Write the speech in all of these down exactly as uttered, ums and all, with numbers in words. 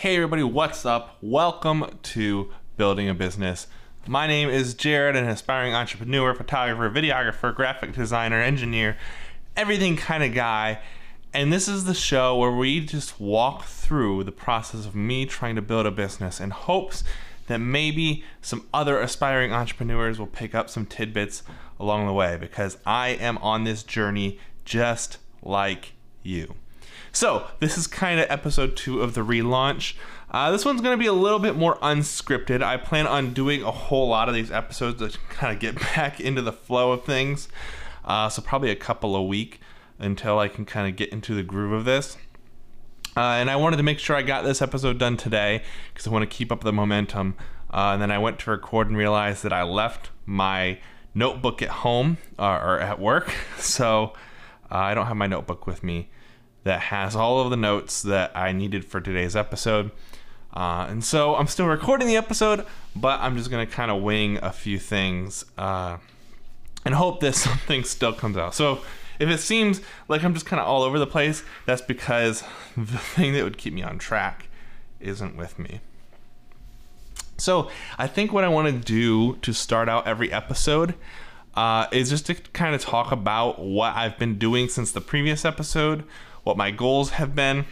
Hey everybody, what's up? Welcome to Building a Business. My name is Jared, an aspiring entrepreneur, photographer, videographer, graphic designer, engineer, everything kind of guy. And this is the show where we just walk through the process of me trying to build a business in hopes that maybe some other aspiring entrepreneurs will pick up some tidbits along the way, because I am on this journey just like you. So this is kind of episode two of the relaunch. Uh, this one's gonna be a little bit more unscripted. I plan on doing a whole lot of these episodes to kind of get back into the flow of things. Uh, so probably a couple a week until I can kind of get into the groove of this. Uh, and I wanted to make sure I got this episode done today because I want to keep up the momentum. Uh, and then I went to record and realized that I left my notebook at home uh, or at work. So uh, I don't have my notebook with me that has all of the notes that I needed for today's episode. Uh, and so I'm still recording the episode, but I'm just gonna kind of wing a few things uh, and hope that something still comes out. So if it seems like I'm just kind of all over the place, that's because the thing that would keep me on track isn't with me. So I think what I wanna do to start out every episode uh, is just to kind of talk about what I've been doing since the previous episode, what my goals have been,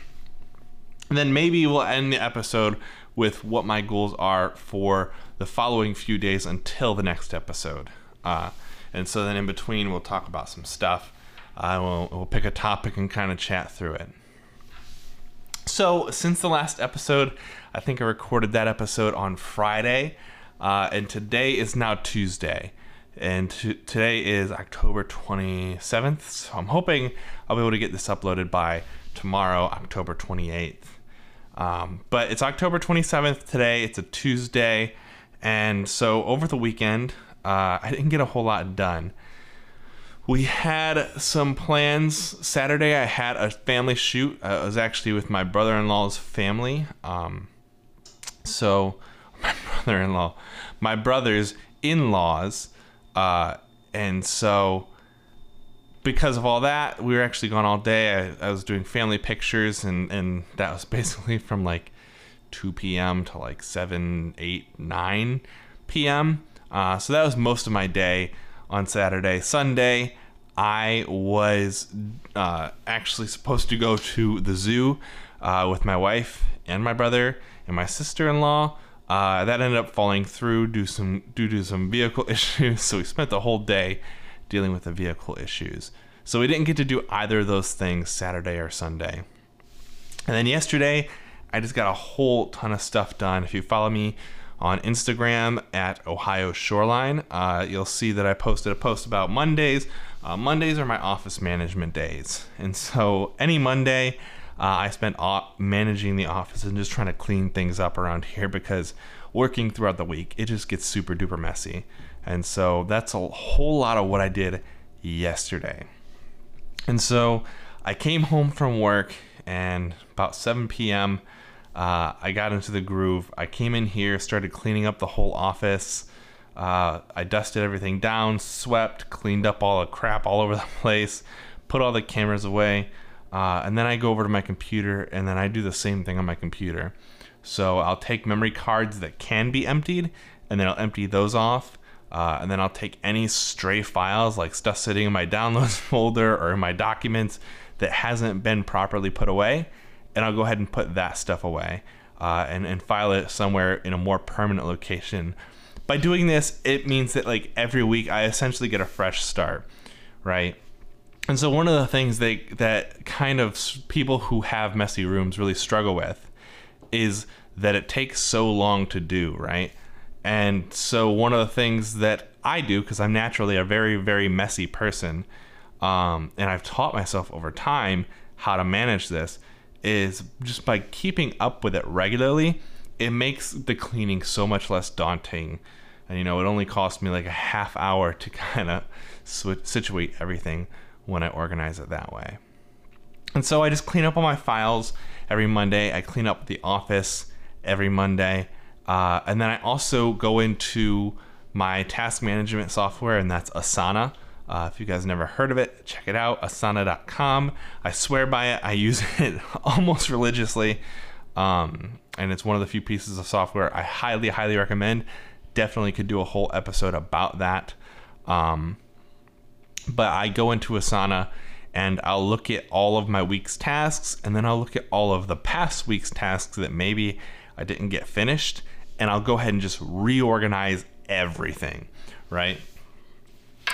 and then maybe we'll end the episode with what my goals are for the following few days until the next episode. Uh, and so then in between, we'll talk about some stuff. I uh, will we'll pick a topic and kind of chat through it. So since the last episode, I think I recorded that episode on Friday, uh, and today is now Tuesday. And t- today is October twenty-seventh, so I'm hoping I'll be able to get this uploaded by tomorrow, October twenty-eighth. Um, but it's October twenty-seventh today, it's a Tuesday, and so over the weekend, uh, I didn't get a whole lot done. We had some plans. Saturday I had a family shoot. Uh, it was actually with my brother-in-law's family. Um, so, my brother-in-law, my brother's in-laws. Uh, and so because of all that, we were actually gone all day. I, I was doing family pictures and, and that was basically from like two p.m. to like seven, eight, nine p.m. Uh, so that was most of my day on Saturday. Sunday, I was uh, actually supposed to go to the zoo uh, with my wife and my brother and my sister-in-law. Uh, that ended up falling through due some due to some vehicle issues, so we spent the whole day dealing with the vehicle issues. So we didn't get to do either of those things Saturday or Sunday. And then yesterday, I just got a whole ton of stuff done. If you follow me on Instagram at Ohio Shoreline, uh, you'll see that I posted a post about Mondays. Uh, Mondays are my office management days, and so any Monday, Uh, I spent op- managing the office and just trying to clean things up around here, because working throughout the week, it just gets super duper messy. And so that's a whole lot of what I did yesterday. And so I came home from work and about seven p.m. Uh, I got into the groove. I came in here, started cleaning up the whole office. Uh, I dusted everything down, swept, cleaned up all the crap all over the place, put all the cameras away. Uh, and then I go over to my computer and then I do the same thing on my computer. So I'll take memory cards that can be emptied and then I'll empty those off. Uh, and then I'll take any stray files, like stuff sitting in my downloads folder or in my documents that hasn't been properly put away, and I'll go ahead and put that stuff away uh, and, and file it somewhere in a more permanent location. By doing this, it means that like every week I essentially get a fresh start, right? And so one of the things they, that kind of people who have messy rooms really struggle with is that it takes so long to do, right? And so one of the things that I do, because I'm naturally a very, very messy person, um, and I've taught myself over time how to manage this, is just by keeping up with it regularly, it makes the cleaning so much less daunting. And, you know, it only cost me like a half hour to kind of sw- situate everything when I organize it that way. And so I just clean up all my files every Monday. I clean up the office every Monday. Uh, and then I also go into my task management software, and that's Asana. Uh, if you guys never heard of it, check it out, asana dot com. I swear by it. I use it almost religiously. Um, and it's one of the few pieces of software I highly, highly recommend. Definitely could do a whole episode about that. Um, but I go into Asana and I'll look at all of my week's tasks, and then I'll look at all of the past week's tasks that maybe I didn't get finished, and I'll go ahead and just reorganize everything, right?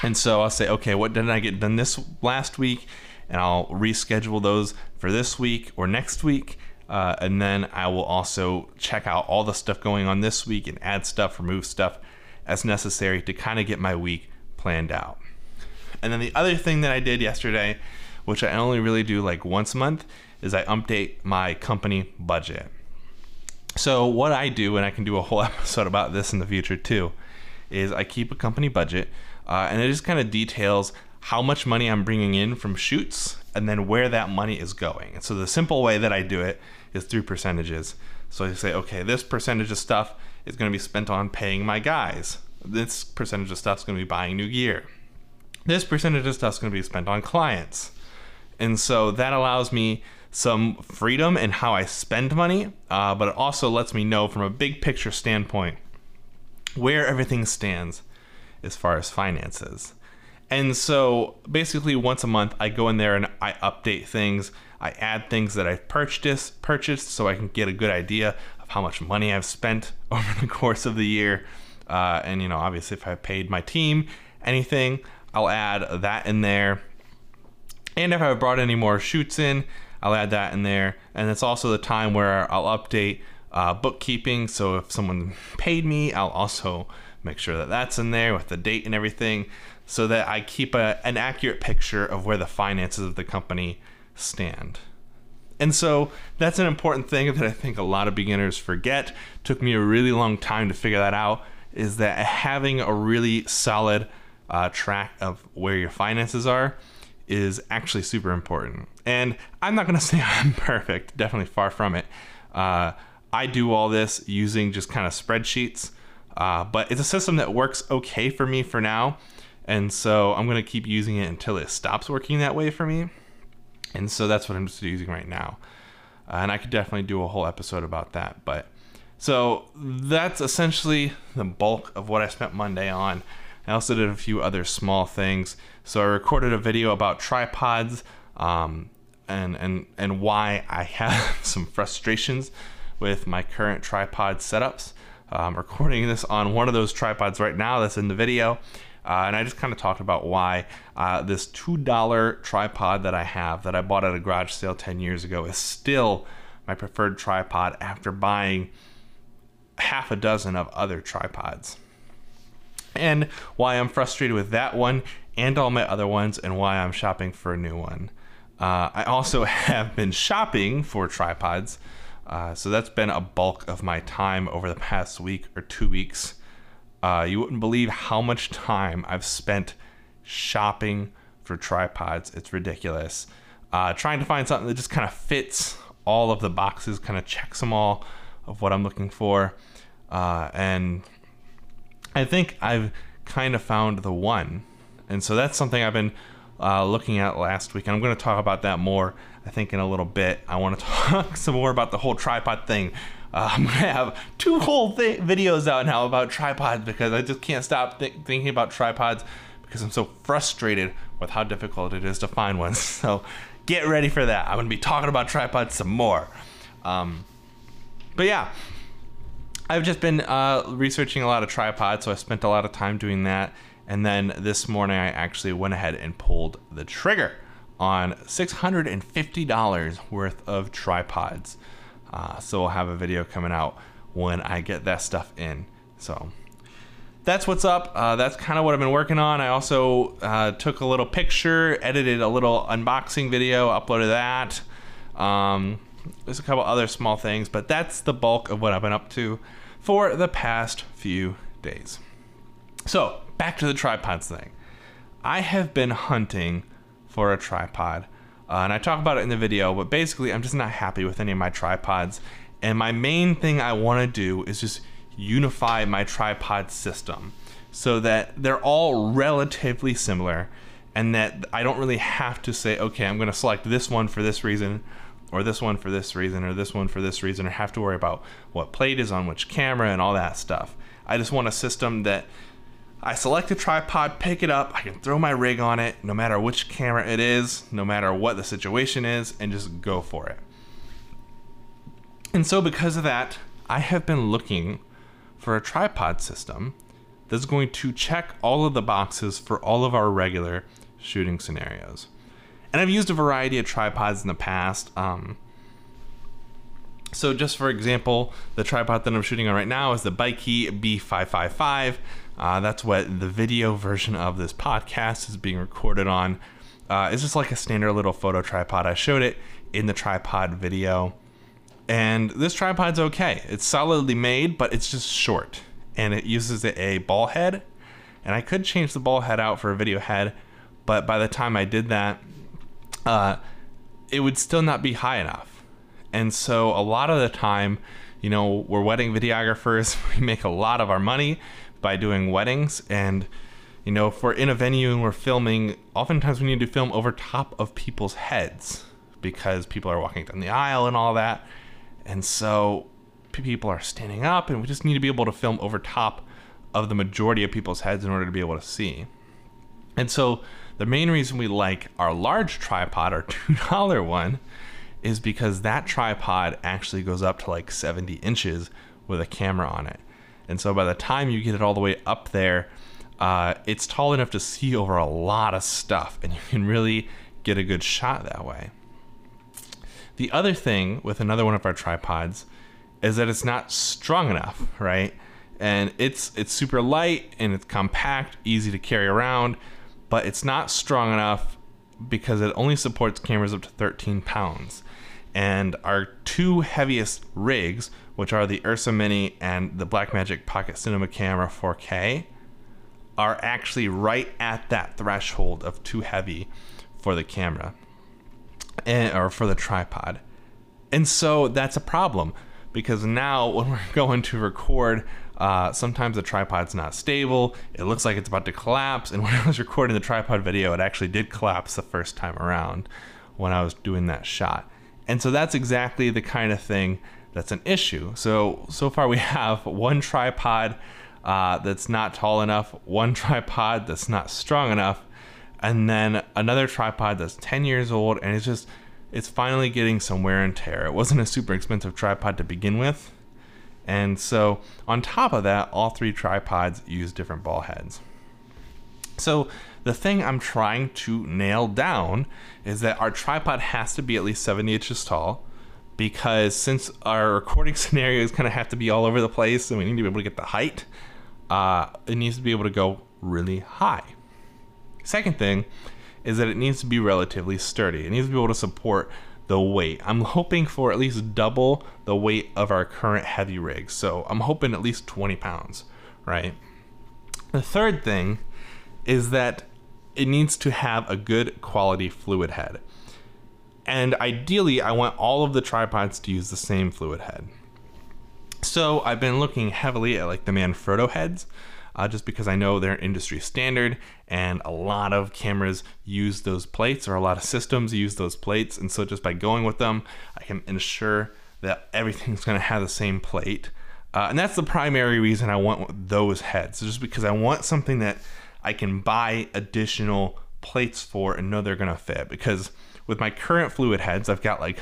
And so I'll say, okay, what didn't I get done this last week? And I'll reschedule those for this week or next week. Uh, and then I will also check out all the stuff going on this week and add stuff, remove stuff as necessary to kind of get my week planned out. And then the other thing that I did yesterday, which I only really do like once a month, is I update my company budget. So what I do, and I can do a whole episode about this in the future too, is I keep a company budget, uh, and it just kind of details how much money I'm bringing in from shoots and then where that money is going. And so the simple way that I do it is through percentages. So I say, okay, this percentage of stuff is going to be spent on paying my guys. This percentage of stuff is going to be buying new gear. This percentage of stuff is going to be spent on clients. And so that allows me some freedom in how I spend money, uh, but it also lets me know from a big picture standpoint where everything stands as far as finances. And so basically once a month, I go in there and I update things. I add things that I've purchased, purchased so I can get a good idea of how much money I've spent over the course of the year. Uh, and, you know, obviously if I paid my team anything, I'll add that in there. And if I brought any more shoots in, I'll add that in there. And it's also the time where I'll update uh, bookkeeping. So if someone paid me, I'll also make sure that that's in there with the date and everything, so that I keep a, an accurate picture of where the finances of the company stand. And so that's an important thing that I think a lot of beginners forget. Took me a really long time to figure that out, is that having a really solid uh, track of where your finances are is actually super important. And I'm not gonna say I'm perfect, definitely far from it. Uh, I do all this using just kind of spreadsheets, uh, but it's a system that works okay for me for now. And so I'm gonna keep using it until it stops working that way for me. And so that's what I'm just using right now. Uh, and I could definitely do a whole episode about that. But so that's essentially the bulk of what I spent Monday on. I also did a few other small things. So I recorded a video about tripods um, and, and, and why I have some frustrations with my current tripod setups. I'm recording this on one of those tripods right now that's in the video. Uh, and I just kind of talked about why uh, this two dollar tripod that I have that I bought at a garage sale ten years ago is still my preferred tripod after buying half a dozen of other tripods. And why I'm frustrated with that one and all my other ones, and why I'm shopping for a new one. Uh, I also have been shopping for tripods. Uh, so that's been a bulk of my time over the past week or two weeks. Uh, you wouldn't believe how much time I've spent shopping for tripods. It's ridiculous. Uh, trying to find something that just kind of fits all of the boxes, kind of checks them all of what I'm looking for. Uh, and I think I've kind of found the one. And so that's something I've been uh, looking at last week. And I'm going to talk about that more, I think, in a little bit. I want to talk some more about the whole tripod thing. Uh, I'm gonna have two whole th videos out now about tripods, because I just can't stop th thinking about tripods because I'm so frustrated with how difficult it is to find one. So get ready for that. I'm gonna be talking about tripods some more. Um, but yeah, I've just been uh, researching a lot of tripods, so I spent a lot of time doing that. And then this morning I actually went ahead and pulled the trigger on six hundred fifty dollars worth of tripods. Uh, so I'll have a video coming out when I get that stuff in. So that's what's up. Uh, that's kind of what I've been working on. I also uh, took a little picture, edited a little unboxing video, uploaded that. Um, there's a couple other small things, but that's the bulk of what I've been up to for the past few days. So back to the tripods thing. I have been hunting for a tripod. Uh, and I talk about it in the video, but basically I'm just not happy with any of my tripods. And my main thing I wanna do is just unify my tripod system so that they're all relatively similar and that I don't really have to say, okay, I'm gonna select this one for this reason or this one for this reason, or this one for this reason, or have to worry about what plate is on which camera and all that stuff. I just want a system that I select a tripod, pick it up, I can throw my rig on it, no matter which camera it is, no matter what the situation is, and just go for it. And so because of that, I have been looking for a tripod system that's going to check all of the boxes for all of our regular shooting scenarios. And I've used a variety of tripods in the past. Um, so just for example, the tripod that I'm shooting on right now is the Bikey B five five five. Uh, that's what the video version of this podcast is being recorded on. Uh, it's just like a standard little photo tripod. I showed it in the tripod video. And this tripod's okay. It's solidly made, but it's just short. And it uses a ball head. And I could change the ball head out for a video head, but by the time I did that, Uh, it would still not be high enough. And so a lot of the time, you know, we're wedding videographers, we make a lot of our money by doing weddings. And, you know, if we're in a venue and we're filming, oftentimes we need to film over top of people's heads because people are walking down the aisle and all that. And so people are standing up, and we just need to be able to film over top of the majority of people's heads in order to be able to see. And so the main reason we like our large tripod, our two dollar one, is because that tripod actually goes up to like seventy inches with a camera on it. And so by the time you get it all the way up there, uh, it's tall enough to see over a lot of stuff, and you can really get a good shot that way. The other thing with another one of our tripods is that it's not strong enough, right? And it's, it's super light and it's compact, easy to carry around, but it's not strong enough because it only supports cameras up to thirteen pounds. And our two heaviest rigs, which are the Ursa Mini and the Blackmagic Pocket Cinema Camera four K, are actually right at that threshold of too heavy for the camera, and, or for the tripod. And so that's a problem, because now when we're going to record, Uh, sometimes the tripod's not stable, it looks like it's about to collapse, and when I was recording the tripod video, it actually did collapse the first time around when I was doing that shot. And so that's exactly the kind of thing that's an issue. So, so far we have one tripod uh, that's not tall enough, one tripod that's not strong enough, and then another tripod that's ten years old, and it's just, it's finally getting some wear and tear. It wasn't a super expensive tripod to begin with. And so on top of that, all three tripods use different ball heads. So the thing I'm trying to nail down is that our tripod has to be at least seventy inches tall, because since our recording scenarios kind of have to be all over the place and we need to be able to get the height, uh, it needs to be able to go really high. Second thing is that it needs to be relatively sturdy. It needs to be able to support the weight. I'm hoping for at least double the weight of our current heavy rig. So I'm hoping at least twenty pounds, right? The third thing is that it needs to have a good quality fluid head. And ideally, I want all of the tripods to use the same fluid head. So I've been looking heavily at like the Manfrotto heads, uh, just because I know they're industry standard and a lot of cameras use those plates, or a lot of systems use those plates. And so just by going with them, I can ensure that everything's gonna have the same plate. Uh, and that's the primary reason I want those heads, just because I want something that I can buy additional plates for and know they're gonna fit. Because with my current fluid heads, I've got like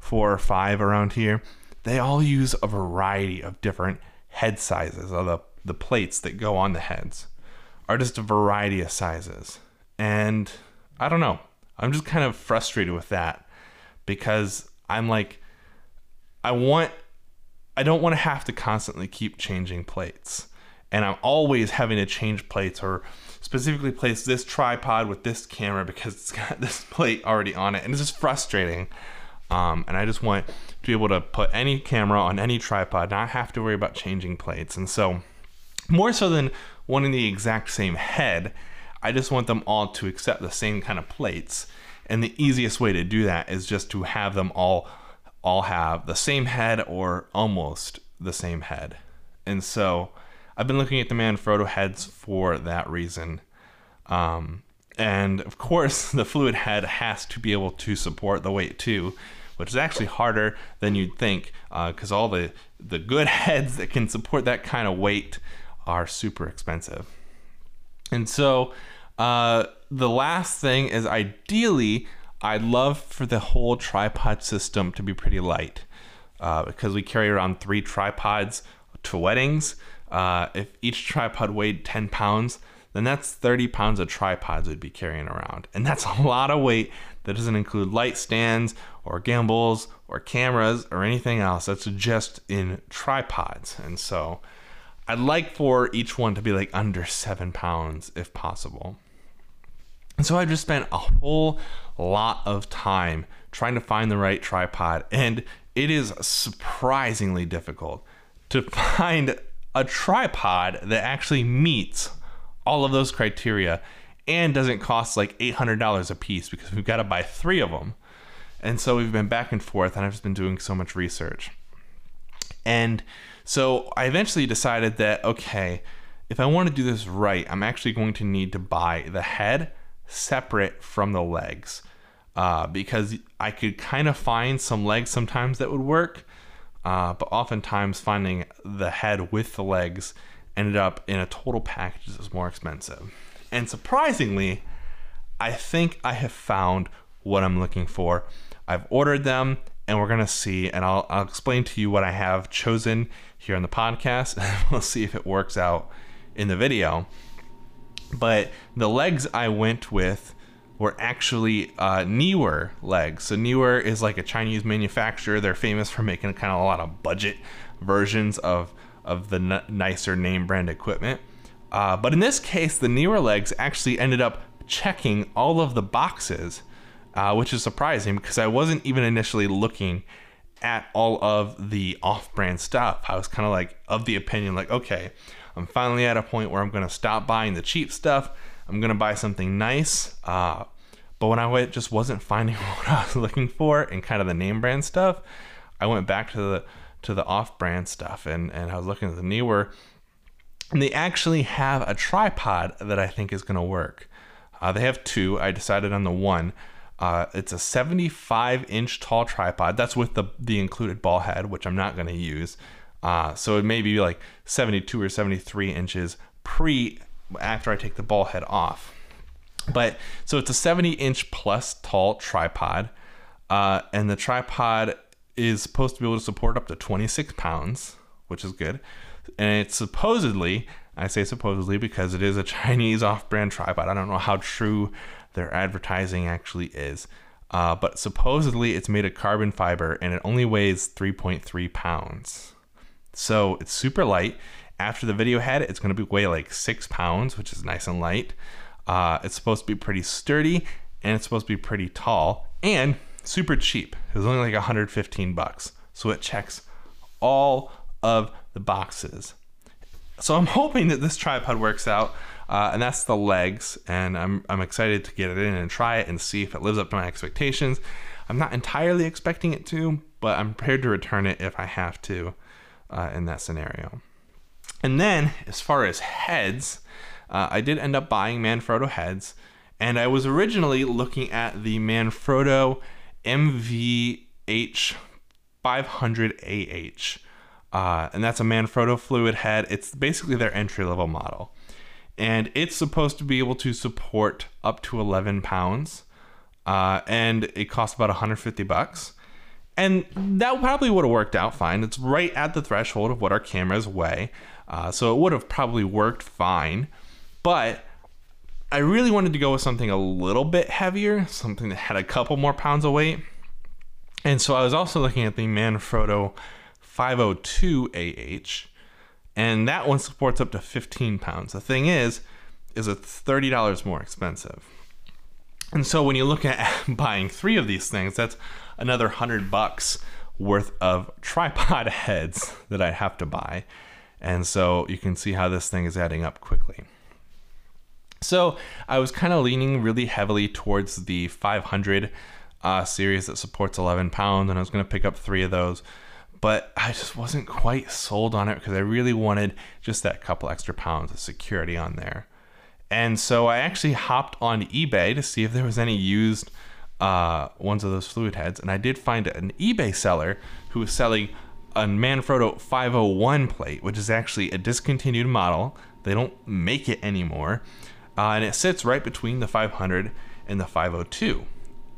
four or five around here. They all use a variety of different head sizes, or the, the plates that go on the heads are just a variety of sizes. And I don't know, I'm just kind of frustrated with that, because I'm like, I want, I don't want to have to constantly keep changing plates, and I'm always having to change plates, or specifically place this tripod with this camera because it's got this plate already on it, and it's just frustrating. Um, and I just want to be able to put any camera on any tripod, not have to worry about changing plates. And so more so than wanting the exact same head, I just want them all to accept the same kind of plates. And the easiest way to do that is just to have them all all have the same head, or almost the same head. And so I've been looking at the Manfrotto heads for that reason. Um, and of course the fluid head has to be able to support the weight too, which is actually harder than you'd think, because uh, all the, the good heads that can support that kind of weight are super expensive. And so uh, the last thing is, ideally, I'd love for the whole tripod system to be pretty light, uh, because we carry around three tripods to weddings. Uh, if each tripod weighed ten pounds, then that's thirty pounds of tripods we'd be carrying around. And that's a lot of weight that doesn't include light stands or gimbals or cameras or anything else. That's just in tripods. And so I'd like for each one to be like under seven pounds if possible. And so I just spent a whole lot of time trying to find the right tripod, and it is surprisingly difficult to find a tripod that actually meets all of those criteria and doesn't cost like eight hundred dollars a piece, because we've got to buy three of them. And so we've been back and forth, and I've just been doing so much research. And so I eventually decided that, okay, if I want to do this right, I'm actually going to need to buy the head separate from the legs, uh, because I could kind of find some legs sometimes that would work, uh, but oftentimes finding the head with the legs ended up in a total package that was more expensive. And surprisingly, I think I have found what I'm looking for. I've ordered them, and we're gonna see, and I'll, I'll explain to you what I have chosen here on the podcast, and we'll see if it works out in the video. But the legs I went with were actually uh, Niwer legs. So Niwer is like a Chinese manufacturer. They're famous for making kind of a lot of budget versions of, of the n nicer name brand equipment. Uh, but in this case, the Niwer legs actually ended up checking all of the boxes, uh, which is surprising, because I wasn't even initially looking at all of the off-brand stuff. I was kind of like of the opinion like, okay, I'm finally at a point where I'm gonna stop buying the cheap stuff. I'm gonna buy something nice. Uh, but when I went, just wasn't finding what I was looking for and kind of the name brand stuff, I went back to the to the off-brand stuff, and, and I was looking at the Niwer, and they actually have a tripod that I think is gonna work. Uh, they have two. I decided on the one. Uh, it's a seventy-five inch tall tripod. That's with the, the included ball head, which I'm not gonna use. Uh, so it may be like seventy-two or seventy-three inches pre after I take the ball head off. But so it's a seventy inch plus tall tripod, uh, and the tripod is supposed to be able to support up to twenty-six pounds, which is good. And it's supposedly, I say supposedly because it is a Chinese off-brand tripod. I don't know how true their advertising actually is, uh, but supposedly it's made of carbon fiber, and it only weighs three point three pounds. So it's super light. After the video head, it's gonna be weigh like six pounds, which is nice and light. Uh, it's supposed to be pretty sturdy, and it's supposed to be pretty tall, and super cheap. It was only like one hundred fifteen bucks. So it checks all of the boxes. So I'm hoping that this tripod works out, uh, and that's the legs, and I'm, I'm excited to get it in and try it and see if it lives up to my expectations. I'm not entirely expecting it to, but I'm prepared to return it if I have to. Uh, in that scenario. And then as far as heads, uh, I did end up buying Manfrotto heads, and I was originally looking at the Manfrotto M V H five hundred A H, uh, and that's a Manfrotto fluid head. It's basically their entry-level model, and it's supposed to be able to support up to eleven pounds, uh, and it costs about one hundred fifty bucks. And that probably would have worked out fine. It's right at the threshold of what our cameras weigh. Uh, so it would have probably worked fine, but I really wanted to go with something a little bit heavier, something that had a couple more pounds of weight. And so I was also looking at the Manfrotto five oh two A H, and that one supports up to fifteen pounds. The thing is, is it's thirty dollars more expensive. And so when you look at buying three of these things, that's another hundred bucks worth of tripod heads that I have to buy. And so you can see how this thing is adding up quickly. So I was kind of leaning really heavily towards the five hundred uh, series that supports eleven pounds, and I was gonna pick up three of those, but I just wasn't quite sold on it because I really wanted just that couple extra pounds of security on there. And so I actually hopped on eBay to see if there was any used uh, ones of those fluid heads, and I did find an eBay seller who was selling a Manfrotto five oh one plate, which is actually a discontinued model. They don't make it anymore, uh, and it sits right between the five hundred and the five oh two.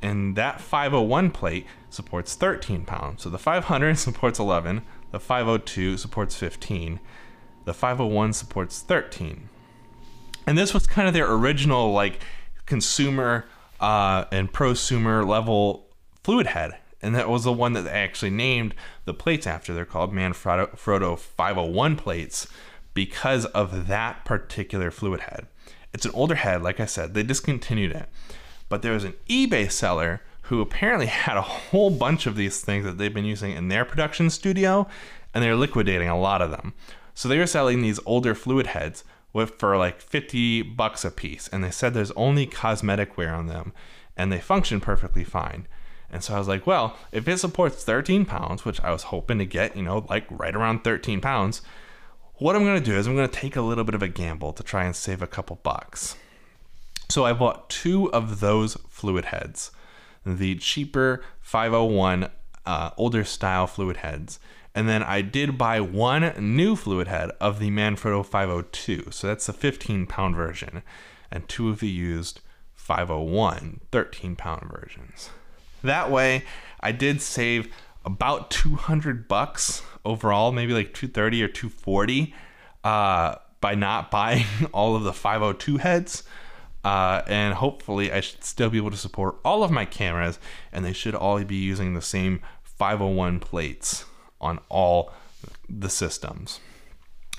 And that five oh one plate supports thirteen pounds. So the five hundred supports eleven, the five oh two supports fifteen, the five oh one supports thirteen. And this was kind of their original, like, consumer uh, and prosumer level fluid head. And that was the one that they actually named the plates after. They're called Manfrotto five oh one plates because of that particular fluid head. It's an older head, like I said, they discontinued it. But there was an eBay seller who apparently had a whole bunch of these things that they've been using in their production studio, and they're liquidating a lot of them. So they were selling these older fluid heads with, for like fifty bucks a piece, and they said there's only cosmetic wear on them, and they function perfectly fine. And so I was like, well, if it supports thirteen pounds, which I was hoping to get, you know, like right around thirteen pounds, what I'm gonna do is I'm gonna take a little bit of a gamble to try and save a couple bucks. So I bought two of those fluid heads, the cheaper five oh one uh, older style fluid heads. And then I did buy one new fluid head of the Manfrotto five oh two. So that's the fifteen pound version, and two of the used five oh one thirteen pound versions. That way I did save about two hundred bucks overall, maybe like two thirty or two forty uh, by not buying all of the five oh two heads. Uh, and hopefully I should still be able to support all of my cameras, and they should all be using the same five oh one plates on all the systems.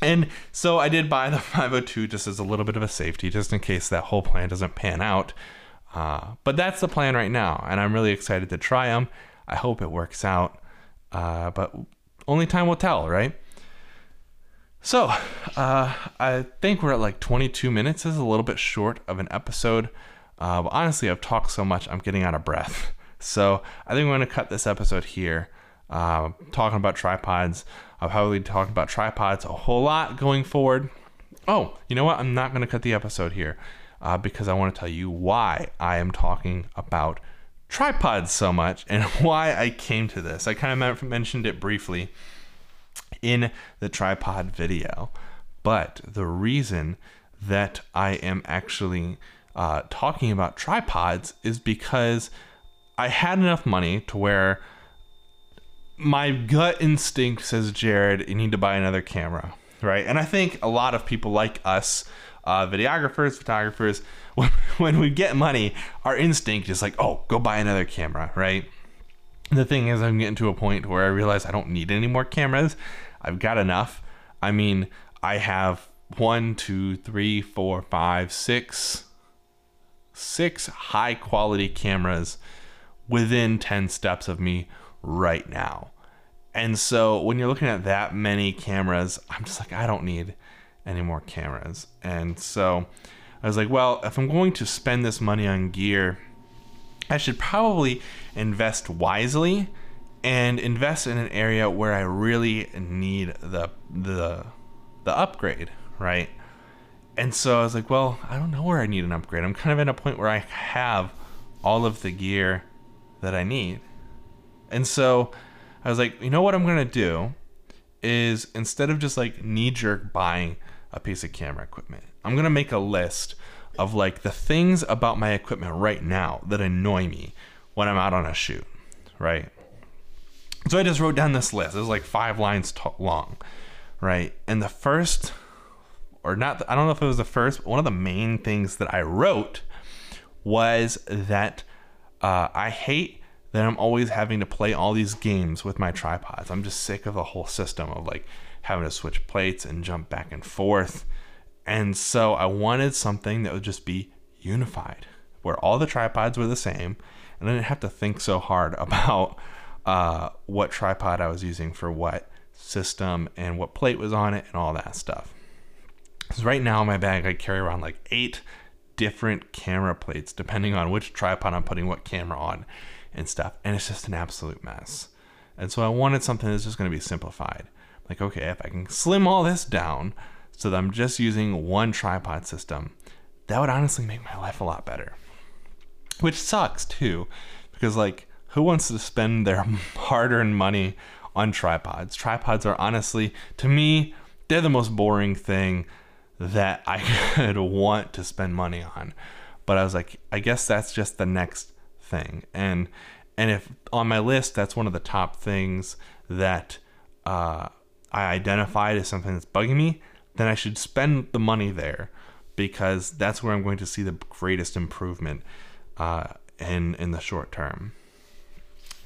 And so I did buy the five oh two just as a little bit of a safety, just in case that whole plan doesn't pan out. Uh, but that's the plan right now, and I'm really excited to try them. I hope it works out, uh, but only time will tell, right? So, uh, I think we're at like twenty-two minutes. This is a little bit short of an episode. Uh, but honestly, I've talked so much, I'm getting out of breath. So I think we're gonna cut this episode here. Uh, talking about tripods. I'll probably talk about tripods a whole lot going forward. Oh, you know what? I'm not gonna cut the episode here uh, because I wanna tell you why I am talking about tripods so much and why I came to this. I kind of mentioned it briefly in the tripod video, but the reason that I am actually uh, talking about tripods is because I had enough money to where my gut instinct says, Jared, you need to buy another camera, right? And I think a lot of people like us, uh, videographers, photographers, when, when we get money, our instinct is like, oh, go buy another camera, right? The thing is, I'm getting to a point where I realize I don't need any more cameras. I've got enough. I mean, I have one, two, three, four, five, six, six high quality cameras within ten steps of me right now. And so when you're looking at that many cameras, I'm just like, I don't need any more cameras. And so I was like, well, if I'm going to spend this money on gear, I should probably invest wisely and invest in an area where I really need the the the upgrade, right? And so I was like, well, I don't know where I need an upgrade. I'm kind of at a point where I have all of the gear that I need. And so I was like, you know what I'm gonna do is, instead of just like knee-jerk buying a piece of camera equipment, I'm gonna make a list of like the things about my equipment right now that annoy me when I'm out on a shoot, right? So I just wrote down this list. It was like five lines long, right? And the first, or not, I don't know if it was the first, but one of the main things that I wrote was that uh, I hate that I'm always having to play all these games with my tripods. I'm just sick of the whole system of like having to switch plates and jump back and forth. And so I wanted something that would just be unified, where all the tripods were the same, and I didn't have to think so hard about uh, what tripod I was using for what system and what plate was on it and all that stuff. Because right now in my bag, I carry around like eight different camera plates, depending on which tripod I'm putting what camera on and stuff. And it's just an absolute mess. And so I wanted something that's just gonna be simplified. Like, okay, if I can slim all this down, so that I'm just using one tripod system, that would honestly make my life a lot better. which sucks too, because like, who wants to spend their hard-earned money on tripods? Tripods are honestly, to me, they're the most boring thing that I could want to spend money on. But I was like, I guess that's just the next thing. And and if on my list, that's one of the top things that uh, I identified as something that's bugging me, then I should spend the money there, because that's where I'm going to see the greatest improvement uh, in, in the short term.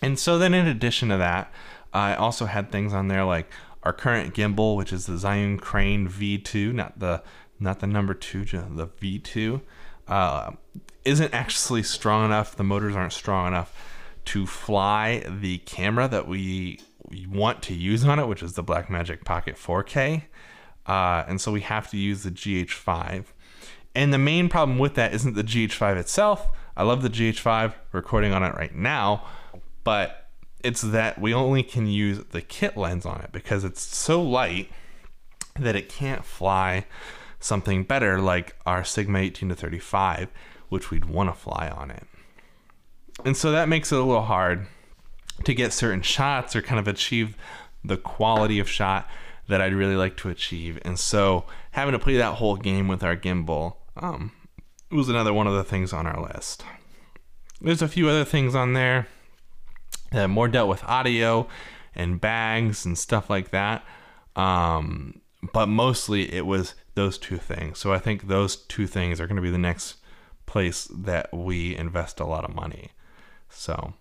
And so then in addition to that, I also had things on there like our current gimbal, which is the Zhiyun Crane V two, not the not the number two, just the V two, uh, isn't actually strong enough. The motors aren't strong enough to fly the camera that we want to use on it, which is the Blackmagic Pocket four K. Uh, and so we have to use the G H five. And the main problem with that isn't the G H five itself. I love the G H five, recording on it right now, but it's that we only can use the kit lens on it because it's so light that it can't fly something better like our Sigma eighteen to thirty-five, which we'd want to fly on it. And so that makes it a little hard to get certain shots or kind of achieve the quality of shot that I'd really like to achieve. And so having to play that whole game with our gimbal um, was another one of the things on our list. There's a few other things on there that more dealt with audio and bags and stuff like that. Um, but mostly it was those two things. So I think those two things are going to be the next place that we invest a lot of money. So,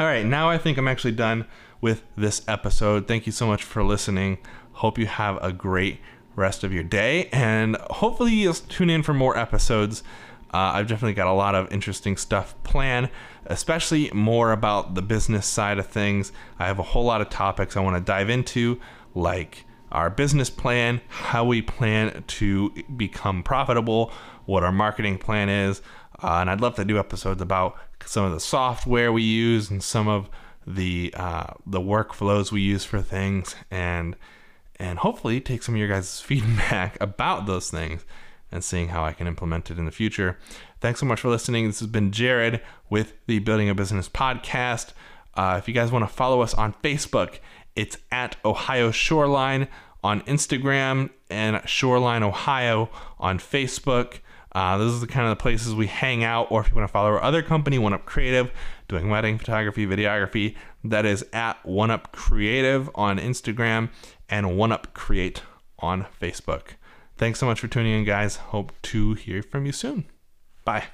all right, now I think I'm actually done with this episode. Thank you so much for listening. Hope you have a great rest of your day, and hopefully you'll tune in for more episodes. Uh, I've definitely got a lot of interesting stuff planned, especially more about the business side of things. I have a whole lot of topics I want to dive into, like our business plan, how we plan to become profitable, what our marketing plan is. Uh, and I'd love to do episodes about some of the software we use and some of the uh the workflows we use for things, and and hopefully take some of your guys' feedback about those things and seeing how I can implement it in the future. Thanks so much for listening. This has been Jared with the Building a Business podcast. Uh, if you guys want to follow us on Facebook, it's at Ohio Shoreline on Instagram and Shoreline Ohio on Facebook. Uh, those are the kind of the places we hang out. Or if you want to follow our other company, One Up Creative, doing wedding photography, videography, that is at One Up Creative on Instagram and One Up Create on Facebook. Thanks so much for tuning in, guys. Hope to hear from you soon. Bye.